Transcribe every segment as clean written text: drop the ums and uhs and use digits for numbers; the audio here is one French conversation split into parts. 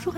Bonjour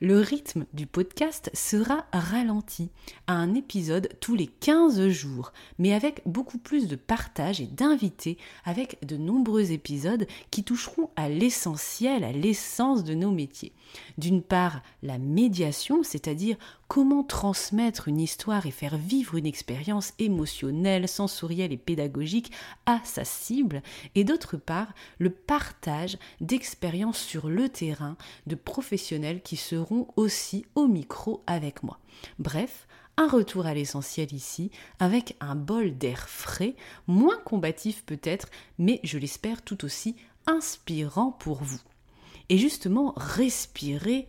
Le rythme du podcast sera ralenti à un épisode tous les 15 jours, mais avec beaucoup plus de partage et d'invités, avec de nombreux épisodes qui toucheront à l'essentiel, à l'essence de nos métiers. D'une part, la médiation, c'est-à-dire comment transmettre une histoire et faire vivre une expérience émotionnelle, sensorielle et pédagogique à sa cible, et d'autre part, le partage d'expériences sur le terrain de professionnels qui seront aussi au micro avec moi. Bref, un retour à l'essentiel ici, avec un bol d'air frais, moins combatif peut-être, mais je l'espère tout aussi inspirant pour vous. Et justement, respirer,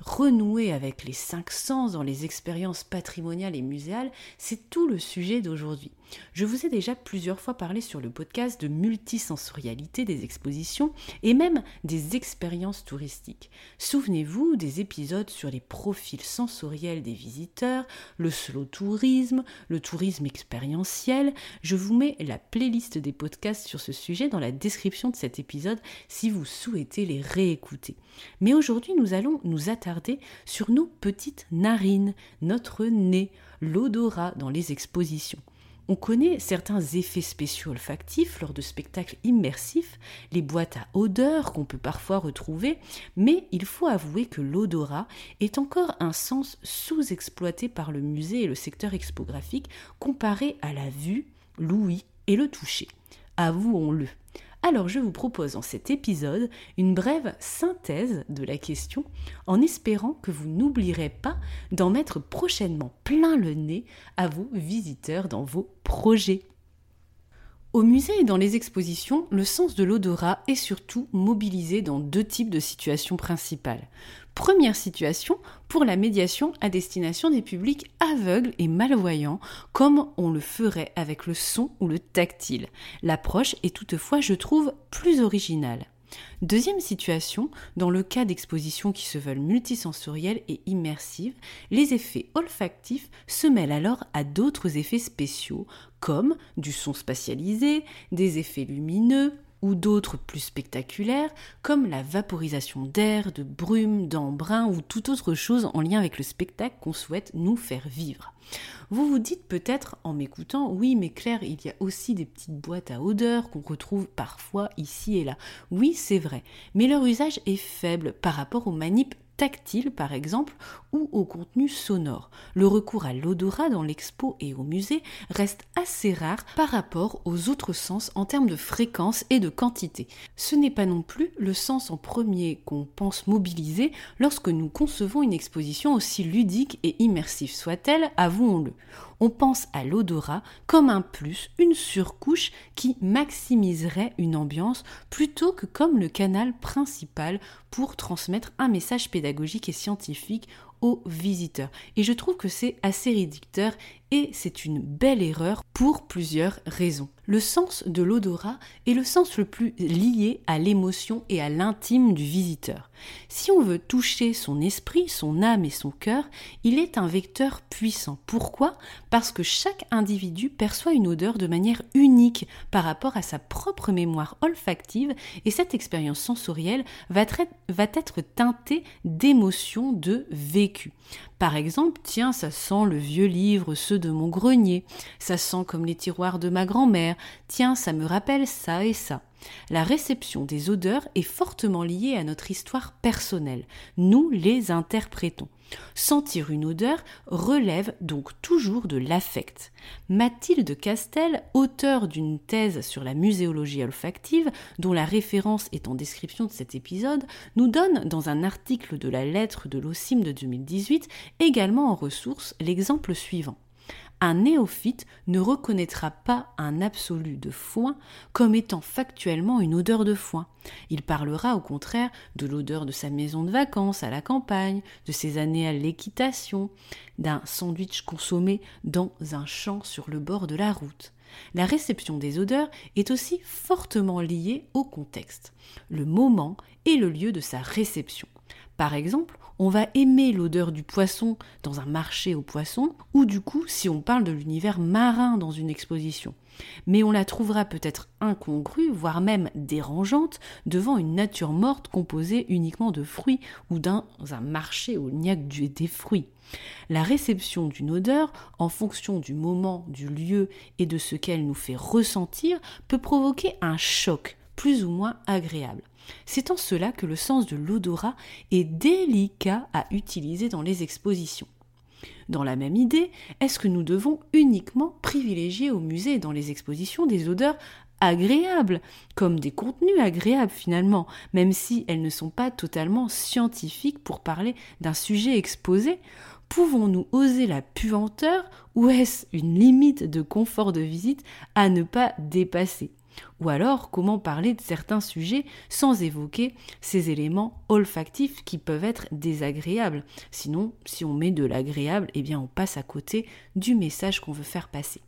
renouer avec les 5 sens dans les expériences patrimoniales et muséales, c'est tout le sujet d'aujourd'hui. Je vous ai déjà plusieurs fois parlé sur le podcast de multisensorialité des expositions et même des expériences touristiques. Souvenez-vous des épisodes sur les profils sensoriels des visiteurs, le slow tourisme, le tourisme expérientiel. Je vous mets la playlist des podcasts sur ce sujet dans la description de cet épisode si vous souhaitez les réécouter. Mais aujourd'hui, nous allons nous attarder sur nos petites narines, notre nez, l'odorat dans les expositions. On connaît certains effets spéciaux olfactifs lors de spectacles immersifs, les boîtes à odeurs qu'on peut parfois retrouver, mais il faut avouer que l'odorat est encore un sens sous-exploité par le musée et le secteur expographique comparé à la vue, l'ouïe et le toucher. Avouons-le. Alors je vous propose dans cet épisode une brève synthèse de la question en espérant que vous n'oublierez pas d'en mettre prochainement plein le nez à vos visiteurs dans vos projets. Au musée et dans les expositions, le sens de l'odorat est surtout mobilisé dans 2 types de situations principales. Première situation, pour la médiation à destination des publics aveugles et malvoyants, comme on le ferait avec le son ou le tactile. L'approche est toutefois, je trouve, plus originale. Deuxième situation, dans le cas d'expositions qui se veulent multisensorielles et immersives, les effets olfactifs se mêlent alors à d'autres effets spéciaux, comme du son spatialisé, des effets lumineux, ou d'autres plus spectaculaires, comme la vaporisation d'air, de brume, d'embrun ou toute autre chose en lien avec le spectacle qu'on souhaite nous faire vivre. Vous vous dites peut-être en m'écoutant, oui mais Claire, il y a aussi des petites boîtes à odeurs qu'on retrouve parfois ici et là. Oui, c'est vrai, mais leur usage est faible par rapport aux manips tactiles par exemple ou au contenu sonore. Le recours à l'odorat dans l'expo et au musée reste assez rare par rapport aux autres sens en termes de fréquence et de quantité. Ce n'est pas non plus le sens en premier qu'on pense mobiliser lorsque nous concevons une exposition aussi ludique et immersive soit-elle, avouons-le. On pense à l'odorat comme un plus, une surcouche qui maximiserait une ambiance plutôt que comme le canal principal pour transmettre un message pédagogique et scientifique aux visiteurs. Et je trouve que c'est assez réducteur et c'est une belle erreur pour plusieurs raisons. Le sens de l'odorat est le sens le plus lié à l'émotion et à l'intime du visiteur. Si on veut toucher son esprit, son âme et son cœur, il est un vecteur puissant. Pourquoi ? Parce que chaque individu perçoit une odeur de manière unique par rapport à sa propre mémoire olfactive et cette expérience sensorielle va être teintée d'émotions de vécu. Par exemple, tiens, ça sent le vieux livre, ceux de mon grenier, ça sent comme les tiroirs de ma grand-mère, tiens, ça me rappelle ça et ça. La réception des odeurs est fortement liée à notre histoire personnelle. Nous les interprétons. Sentir une odeur relève donc toujours de l'affect. Mathilde Castel, auteure d'une thèse sur la muséologie olfactive, dont la référence est en description de cet épisode, nous donne dans un article de la lettre de l'OCIM de 2018, également en ressources, l'exemple suivant. Un néophyte ne reconnaîtra pas un absolu de foin comme étant factuellement une odeur de foin. Il parlera au contraire de l'odeur de sa maison de vacances à la campagne, de ses années à l'équitation, d'un sandwich consommé dans un champ sur le bord de la route. La réception des odeurs est aussi fortement liée au contexte, le moment et le lieu de sa réception. Par exemple, on va aimer l'odeur du poisson dans un marché aux poissons ou du coup si on parle de l'univers marin dans une exposition. Mais on la trouvera peut-être incongrue, voire même dérangeante, devant une nature morte composée uniquement de fruits ou dans un marché où il n'y a que des fruits. La réception d'une odeur, en fonction du moment, du lieu et de ce qu'elle nous fait ressentir, peut provoquer un choc plus ou moins agréable. C'est en cela que le sens de l'odorat est délicat à utiliser dans les expositions. Dans la même idée, est-ce que nous devons uniquement privilégier au musée et dans les expositions des odeurs agréables, comme des contenus agréables finalement, même si elles ne sont pas totalement scientifiques pour parler d'un sujet exposé ? Pouvons-nous oser la puanteur ou est-ce une limite de confort de visite à ne pas dépasser ? Ou alors, comment parler de certains sujets sans évoquer ces éléments olfactifs qui peuvent être désagréables ? Sinon, si on met de l'agréable, eh bien on passe à côté du message qu'on veut faire passer.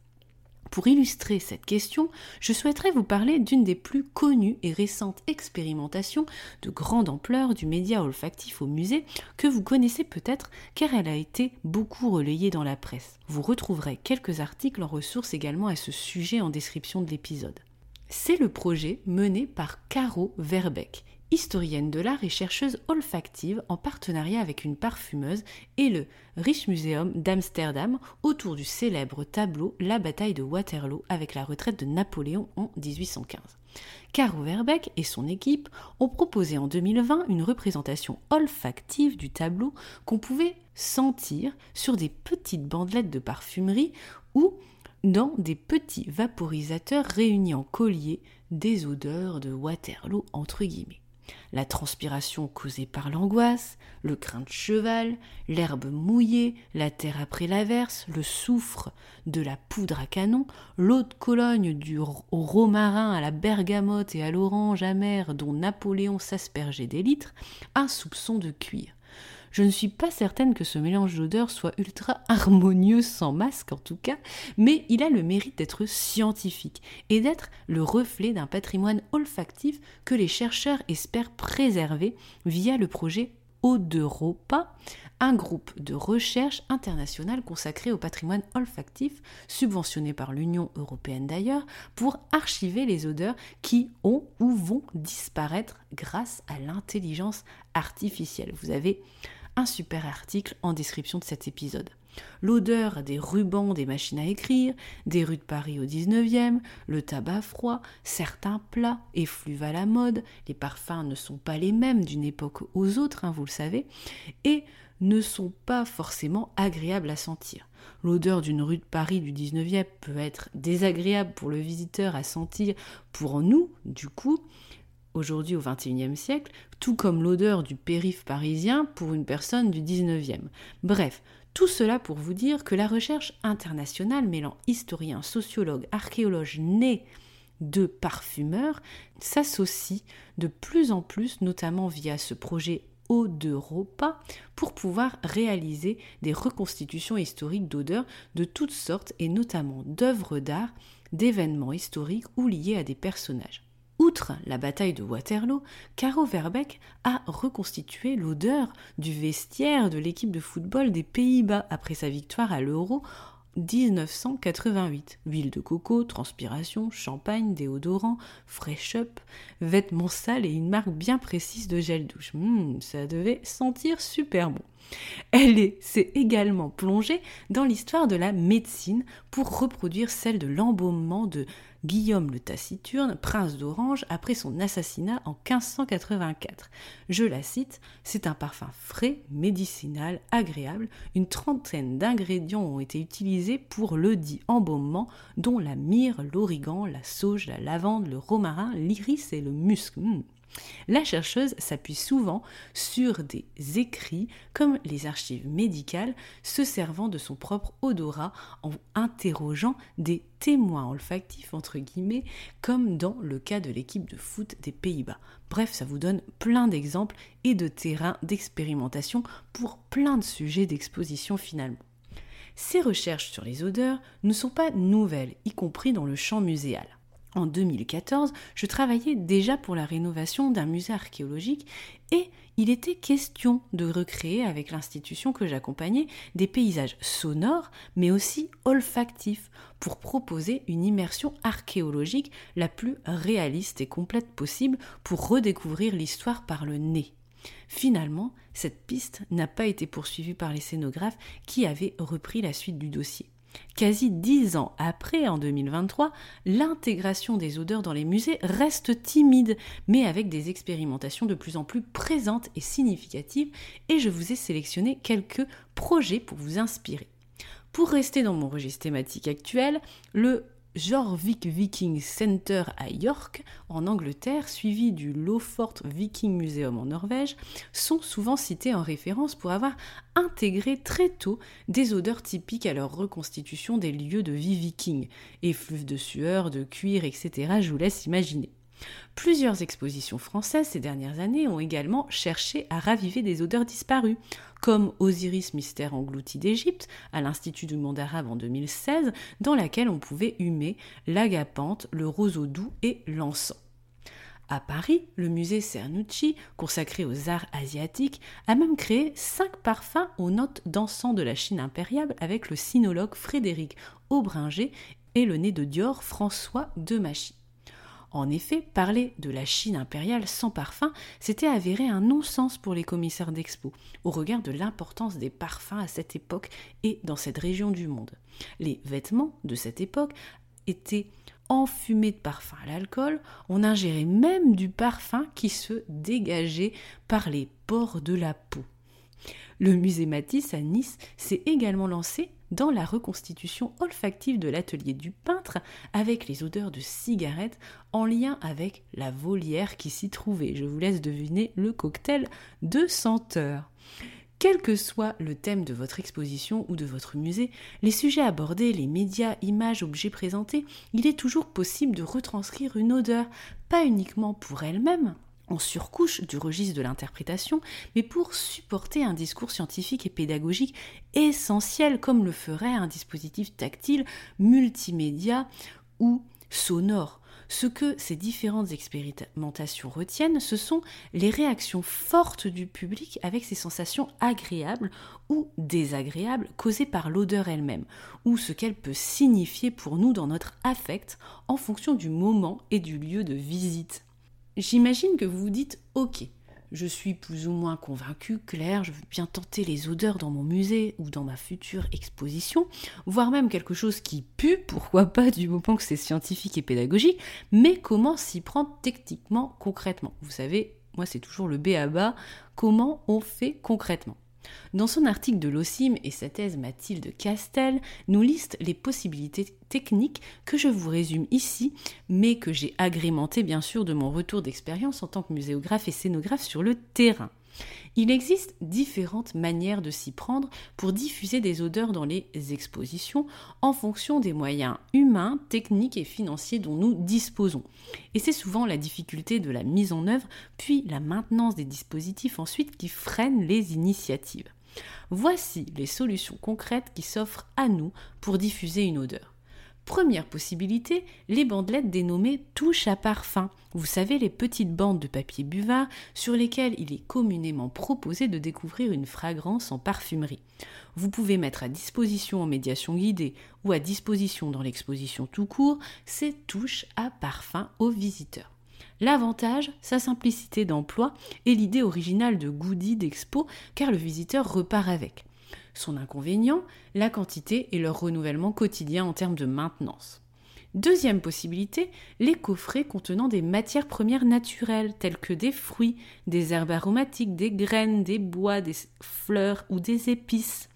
Pour illustrer cette question, je souhaiterais vous parler d'une des plus connues et récentes expérimentations de grande ampleur du média olfactif au musée que vous connaissez peut-être car elle a été beaucoup relayée dans la presse. Vous retrouverez quelques articles en ressources également à ce sujet en description de l'épisode. C'est le projet mené par Caro Verbeek, historienne de l'art et chercheuse olfactive en partenariat avec une parfumeuse et le Rijksmuseum d'Amsterdam autour du célèbre tableau La bataille de Waterloo avec la retraite de Napoléon en 1815. Caro Verbeek et son équipe ont proposé en 2020 une représentation olfactive du tableau qu'on pouvait sentir sur des petites bandelettes de parfumerie ou dans des petits vaporisateurs réunis en collier des odeurs de Waterloo entre guillemets. La transpiration causée par l'angoisse, le crin de cheval, l'herbe mouillée, la terre après l'averse, le soufre, de la poudre à canon, l'eau de Cologne du romarin à la bergamote et à l'orange amère dont Napoléon s'aspergeait des litres, un soupçon de cuir. Je ne suis pas certaine que ce mélange d'odeurs soit ultra harmonieux sans masque en tout cas, mais il a le mérite d'être scientifique et d'être le reflet d'un patrimoine olfactif que les chercheurs espèrent préserver via le projet Odeuropa, un groupe de recherche internationale consacré au patrimoine olfactif, subventionné par l'Union européenne d'ailleurs, pour archiver les odeurs qui ont ou vont disparaître grâce à l'intelligence artificielle. Vous avez un super article en description de cet épisode. L'odeur des rubans des machines à écrire, des rues de Paris au 19e, le tabac froid, certains plats effluent à la mode, les parfums ne sont pas les mêmes d'une époque aux autres, vous le savez, et ne sont pas forcément agréables à sentir. L'odeur d'une rue de Paris du 19e peut être désagréable pour le visiteur à sentir pour nous, du coup, aujourd'hui au XXIe siècle, tout comme l'odeur du périph' parisien pour une personne du 19e. Bref, tout cela pour vous dire que la recherche internationale mêlant historiens, sociologues, archéologues nés de parfumeurs s'associe de plus en plus, notamment via ce projet Odeuropa, pour pouvoir réaliser des reconstitutions historiques d'odeurs de toutes sortes et notamment d'œuvres d'art, d'événements historiques ou liés à des personnages. Outre la bataille de Waterloo, Caro Verbeek a reconstitué l'odeur du vestiaire de l'équipe de football des Pays-Bas après sa victoire à l'Euro 1988. Huile de coco, transpiration, champagne, déodorant, fresh up, vêtements sales et une marque bien précise de gel douche. Ça devait sentir super bon. Elle s'est également plongée dans l'histoire de la médecine pour reproduire celle de l'embaumement de Guillaume le Taciturne, prince d'Orange, après son assassinat en 1584. Je la cite, « C'est un parfum frais, médicinal, agréable. Une trentaine d'ingrédients ont été utilisés pour le dit embaumement, dont la myrrhe, l'origan, la sauge, la lavande, le romarin, l'iris et le musc. » La chercheuse s'appuie souvent sur des écrits comme les archives médicales, se servant de son propre odorat en interrogeant des témoins olfactifs, entre guillemets, comme dans le cas de l'équipe de foot des Pays-Bas. Bref, ça vous donne plein d'exemples et de terrains d'expérimentation pour plein de sujets d'exposition finalement. Ces recherches sur les odeurs ne sont pas nouvelles, y compris dans le champ muséal. En 2014, je travaillais déjà pour la rénovation d'un musée archéologique et il était question de recréer avec l'institution que j'accompagnais des paysages sonores mais aussi olfactifs pour proposer une immersion archéologique la plus réaliste et complète possible pour redécouvrir l'histoire par le nez. Finalement, cette piste n'a pas été poursuivie par les scénographes qui avaient repris la suite du dossier. Quasi 10 ans après, en 2023, l'intégration des odeurs dans les musées reste timide, mais avec des expérimentations de plus en plus présentes et significatives, et je vous ai sélectionné quelques projets pour vous inspirer. Pour rester dans mon registre thématique actuel, le Jorvik Viking Center à York, en Angleterre, suivi du Lofotr Viking Museum en Norvège, sont souvent cités en référence pour avoir intégré très tôt des odeurs typiques à leur reconstitution des lieux de vie viking, effluves de sueur, de cuir, etc. Je vous laisse imaginer. Plusieurs expositions françaises ces dernières années ont également cherché à raviver des odeurs disparues, comme Osiris mystère englouti d'Égypte à l'Institut du monde arabe en 2016, dans laquelle on pouvait humer l'agapanthe, le roseau doux et l'encens. À Paris, le musée Cernucci, consacré aux arts asiatiques, a même créé 5 parfums aux notes d'encens de la Chine impériale avec le sinologue Frédéric Aubringer et le nez de Dior François de Machy. En effet, parler de la Chine impériale sans parfum s'était avéré un non-sens pour les commissaires d'expo, au regard de l'importance des parfums à cette époque et dans cette région du monde. Les vêtements de cette époque étaient enfumés de parfums à l'alcool, on ingérait même du parfum qui se dégageait par les pores de la peau. Le musée Matisse à Nice s'est également lancé dans la reconstitution olfactive de l'atelier du peintre avec les odeurs de cigarettes en lien avec la volière qui s'y trouvait. Je vous laisse deviner le cocktail de senteurs. Quel que soit le thème de votre exposition ou de votre musée, les sujets abordés, les médias, images, objets présentés, il est toujours possible de retranscrire une odeur, pas uniquement pour elle-même, en surcouche du registre de l'interprétation, mais pour supporter un discours scientifique et pédagogique essentiel, comme le ferait un dispositif tactile, multimédia ou sonore. Ce que ces différentes expérimentations retiennent, ce sont les réactions fortes du public avec ces sensations agréables ou désagréables causées par l'odeur elle-même, ou ce qu'elle peut signifier pour nous dans notre affect en fonction du moment et du lieu de visite. J'imagine que vous vous dites « Ok, je suis plus ou moins convaincue, claire, je veux bien tenter les odeurs dans mon musée ou dans ma future exposition, voire même quelque chose qui pue, pourquoi pas, du moment que c'est scientifique et pédagogique, mais comment s'y prendre techniquement, concrètement ?» Vous savez, moi c'est toujours le b.a.-ba, comment on fait concrètement ? Dans son article de l'OCIM et sa thèse, Mathilde Castel nous liste les possibilités techniques que je vous résume ici, mais que j'ai agrémentées bien sûr de mon retour d'expérience en tant que muséographe et scénographe sur le terrain. Il existe différentes manières de s'y prendre pour diffuser des odeurs dans les expositions en fonction des moyens humains, techniques et financiers dont nous disposons. Et c'est souvent la difficulté de la mise en œuvre, puis la maintenance des dispositifs ensuite qui freinent les initiatives. Voici les solutions concrètes qui s'offrent à nous pour diffuser une odeur. Première possibilité, les bandelettes dénommées touches à parfum. Vous savez, les petites bandes de papier buvard sur lesquelles il est communément proposé de découvrir une fragrance en parfumerie. Vous pouvez mettre à disposition en médiation guidée ou à disposition dans l'exposition tout court ces touches à parfum aux visiteurs. L'avantage, sa simplicité d'emploi et l'idée originale de goodie d'expo car le visiteur repart avec. Son inconvénient, la quantité et leur renouvellement quotidien en termes de maintenance. Deuxième possibilité, les coffrets contenant des matières premières naturelles telles que des fruits, des herbes aromatiques, des graines, des bois, des fleurs ou des épices.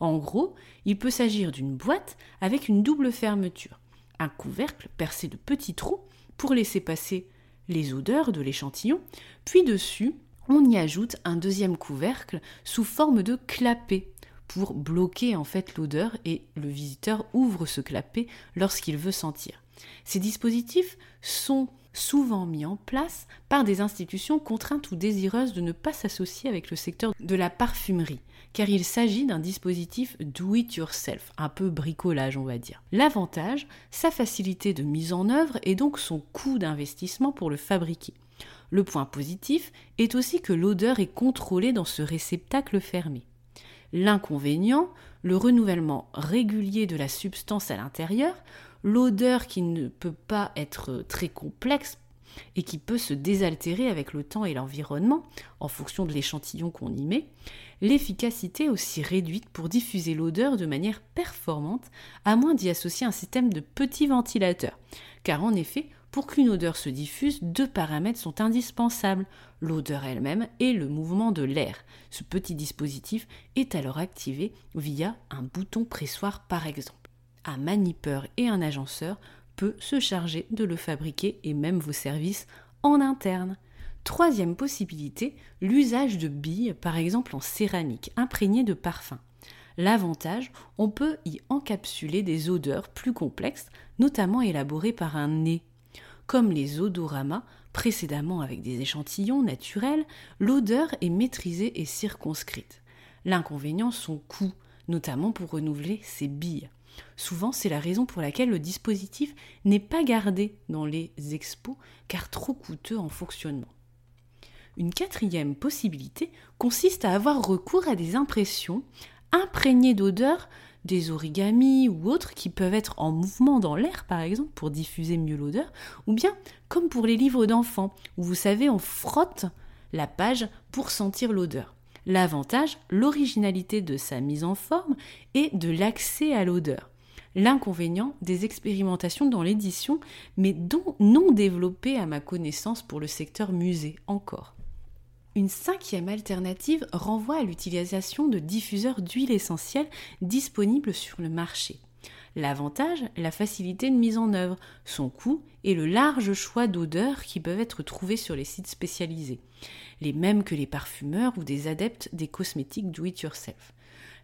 En gros, il peut s'agir d'une boîte avec une double fermeture, un couvercle percé de petits trous pour laisser passer les odeurs de l'échantillon, puis dessus, on y ajoute un deuxième couvercle sous forme de clapet pour bloquer en fait l'odeur et le visiteur ouvre ce clapet lorsqu'il veut sentir. Ces dispositifs sont souvent mis en place par des institutions contraintes ou désireuses de ne pas s'associer avec le secteur de la parfumerie, car il s'agit d'un dispositif do-it-yourself, un peu bricolage on va dire. L'avantage, sa facilité de mise en œuvre et donc son coût d'investissement pour le fabriquer. Le point positif est aussi que l'odeur est contrôlée dans ce réceptacle fermé. L'inconvénient, le renouvellement régulier de la substance à l'intérieur, l'odeur qui ne peut pas être très complexe et qui peut se désaltérer avec le temps et l'environnement en fonction de l'échantillon qu'on y met, l'efficacité aussi réduite pour diffuser l'odeur de manière performante à moins d'y associer un système de petits ventilateurs, car en effet, pour qu'une odeur se diffuse, deux paramètres sont indispensables, l'odeur elle-même et le mouvement de l'air. Ce petit dispositif est alors activé via un bouton pressoir par exemple. Un manipeur et un agenceur peut se charger de le fabriquer et même vos services en interne. Troisième possibilité, l'usage de billes par exemple en céramique imprégnées de parfum. L'avantage, on peut y encapsuler des odeurs plus complexes, notamment élaborées par un nez. Comme les odoramas, précédemment avec des échantillons naturels, l'odeur est maîtrisée et circonscrite. L'inconvénient, son coût, notamment pour renouveler ses billes. Souvent, c'est la raison pour laquelle le dispositif n'est pas gardé dans les expos, car trop coûteux en fonctionnement. Une quatrième possibilité consiste à avoir recours à des impressions imprégnées d'odeur, des origamis ou autres qui peuvent être en mouvement dans l'air par exemple pour diffuser mieux l'odeur, ou bien comme pour les livres d'enfants où vous savez on frotte la page pour sentir l'odeur. L'avantage, l'originalité de sa mise en forme et de l'accès à l'odeur. L'inconvénient, des expérimentations dans l'édition mais non développées à ma connaissance pour le secteur musée encore. Une cinquième alternative renvoie à l'utilisation de diffuseurs d'huile essentielle disponibles sur le marché. L'avantage, la facilité de mise en œuvre, son coût et le large choix d'odeurs qui peuvent être trouvées sur les sites spécialisés, les mêmes que les parfumeurs ou des adeptes des cosmétiques do-it-yourself.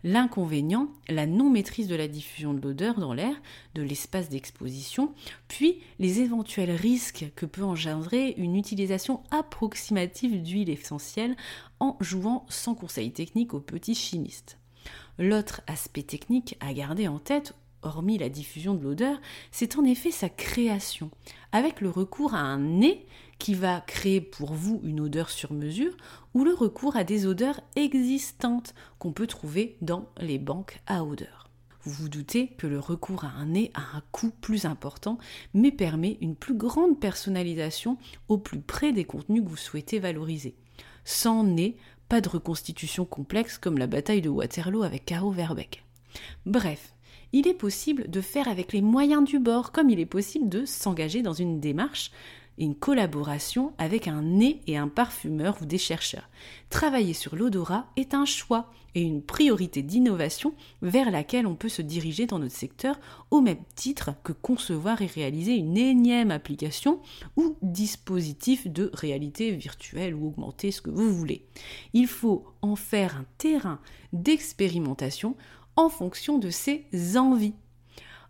L'inconvénient, la non-maîtrise de la diffusion de l'odeur dans l'air, de l'espace d'exposition, puis les éventuels risques que peut engendrer une utilisation approximative d'huile essentielle en jouant sans conseil technique aux petits chimistes. L'autre aspect technique à garder en tête hormis la diffusion de l'odeur, c'est en effet sa création, avec le recours à un nez qui va créer pour vous une odeur sur mesure, ou le recours à des odeurs existantes qu'on peut trouver dans les banques à odeurs. Vous vous doutez que le recours à un nez a un coût plus important, mais permet une plus grande personnalisation au plus près des contenus que vous souhaitez valoriser. Sans nez, pas de reconstitution complexe comme la bataille de Waterloo avec Caro Verbeek. Bref, il est possible de faire avec les moyens du bord, comme il est possible de s'engager dans une démarche et une collaboration avec un nez et un parfumeur ou des chercheurs. Travailler sur l'odorat est un choix et une priorité d'innovation vers laquelle on peut se diriger dans notre secteur, au même titre que concevoir et réaliser une énième application ou dispositif de réalité virtuelle ou augmentée, ce que vous voulez. Il faut en faire un terrain d'expérimentation en fonction de ses envies.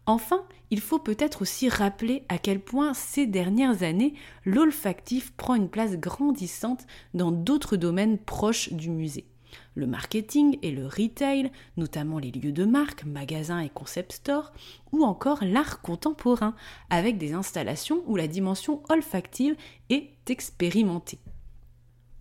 Enfin, il faut peut-être aussi rappeler à quel point ces dernières années, l'olfactif prend une place grandissante dans d'autres domaines proches du musée. Le marketing et le retail, notamment les lieux de marque, magasins et concept stores, ou encore l'art contemporain, avec des installations où la dimension olfactive est expérimentée.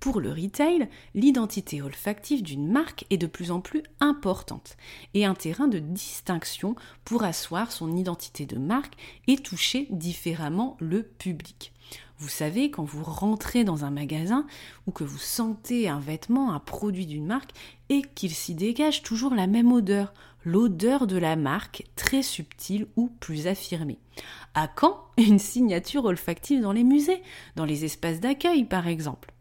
Pour le retail, l'identité olfactive d'une marque est de plus en plus importante et un terrain de distinction pour asseoir son identité de marque et toucher différemment le public. Vous savez, quand vous rentrez dans un magasin ou que vous sentez un vêtement, un produit d'une marque et qu'il s'y dégage toujours la même odeur, l'odeur de la marque, très subtile ou plus affirmée. À quand une signature olfactive dans les musées, dans les espaces d'accueil par exemple ?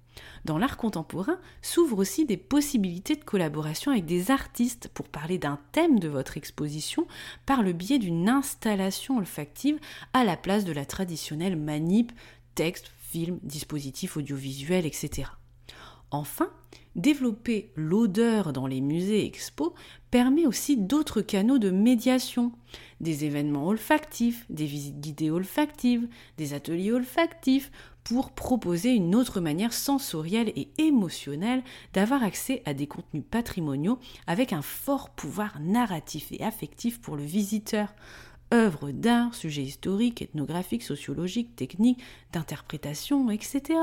Dans l'art contemporain, s'ouvrent aussi des possibilités de collaboration avec des artistes pour parler d'un thème de votre exposition par le biais d'une installation olfactive à la place de la traditionnelle manip, texte, film, dispositif audiovisuel, etc. Enfin, développer l'odeur dans les musées et expos permet aussi d'autres canaux de médiation, des événements olfactifs, des visites guidées olfactives, des ateliers olfactifs, pour proposer une autre manière sensorielle et émotionnelle d'avoir accès à des contenus patrimoniaux avec un fort pouvoir narratif et affectif pour le visiteur. Œuvres d'art, sujets historiques, ethnographiques, sociologiques, techniques, d'interprétation, etc.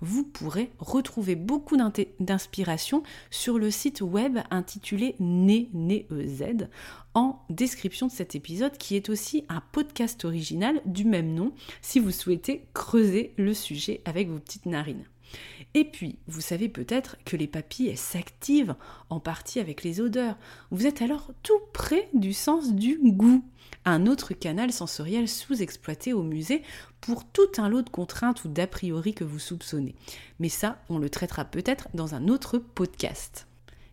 Vous pourrez retrouver beaucoup d'inspiration sur le site web intitulé NEZ en description de cet épisode, qui est aussi un podcast original du même nom si vous souhaitez creuser le sujet avec vos petites narines. Et puis, vous savez peut-être que les papilles s'activent en partie avec les odeurs. Vous êtes alors tout près du sens du goût, un autre canal sensoriel sous-exploité au musée pour tout un lot de contraintes ou d'a priori que vous soupçonnez. Mais ça, on le traitera peut-être dans un autre podcast.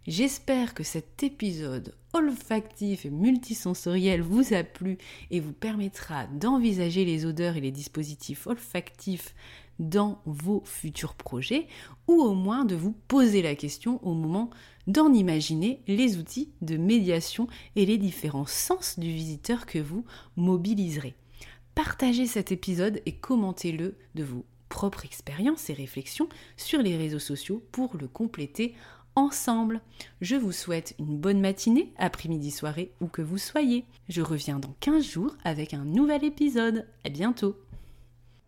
J'espère que cet épisode olfactif et multisensoriel vous a plu et vous permettra d'envisager les odeurs et les dispositifs olfactifs dans vos futurs projets, ou au moins de vous poser la question au moment d'en imaginer les outils de médiation et les différents sens du visiteur que vous mobiliserez. Partagez cet épisode et commentez-le de vos propres expériences et réflexions sur les réseaux sociaux pour le compléter ensemble. Je vous souhaite une bonne matinée, après-midi, soirée, où que vous soyez. Je reviens dans 15 jours avec un nouvel épisode. À bientôt.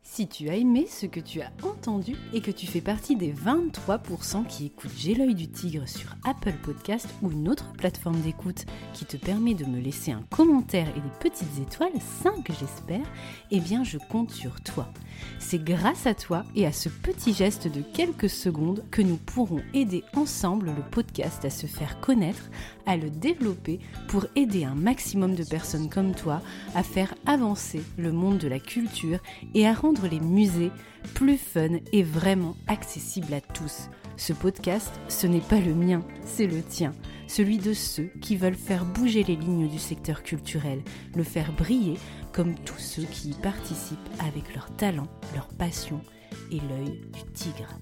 Si tu as aimé ce que tu as entendu et que tu fais partie des 23% qui écoutent J'ai l'œil du tigre sur Apple Podcast ou une autre plateforme d'écoute qui te permet de me laisser un commentaire et des petites étoiles, 5 j'espère, eh bien je compte sur toi. C'est grâce à toi et à ce petit geste de quelques secondes que nous pourrons aider ensemble le podcast à se faire connaître, à le développer pour aider un maximum de personnes comme toi à faire avancer le monde de la culture et à rendre les musées plus fun et vraiment accessibles à tous. Ce podcast, ce n'est pas le mien, c'est le tien, celui de ceux qui veulent faire bouger les lignes du secteur culturel, le faire briller comme tous ceux qui y participent avec leur talent, leur passion et l'œil du tigre.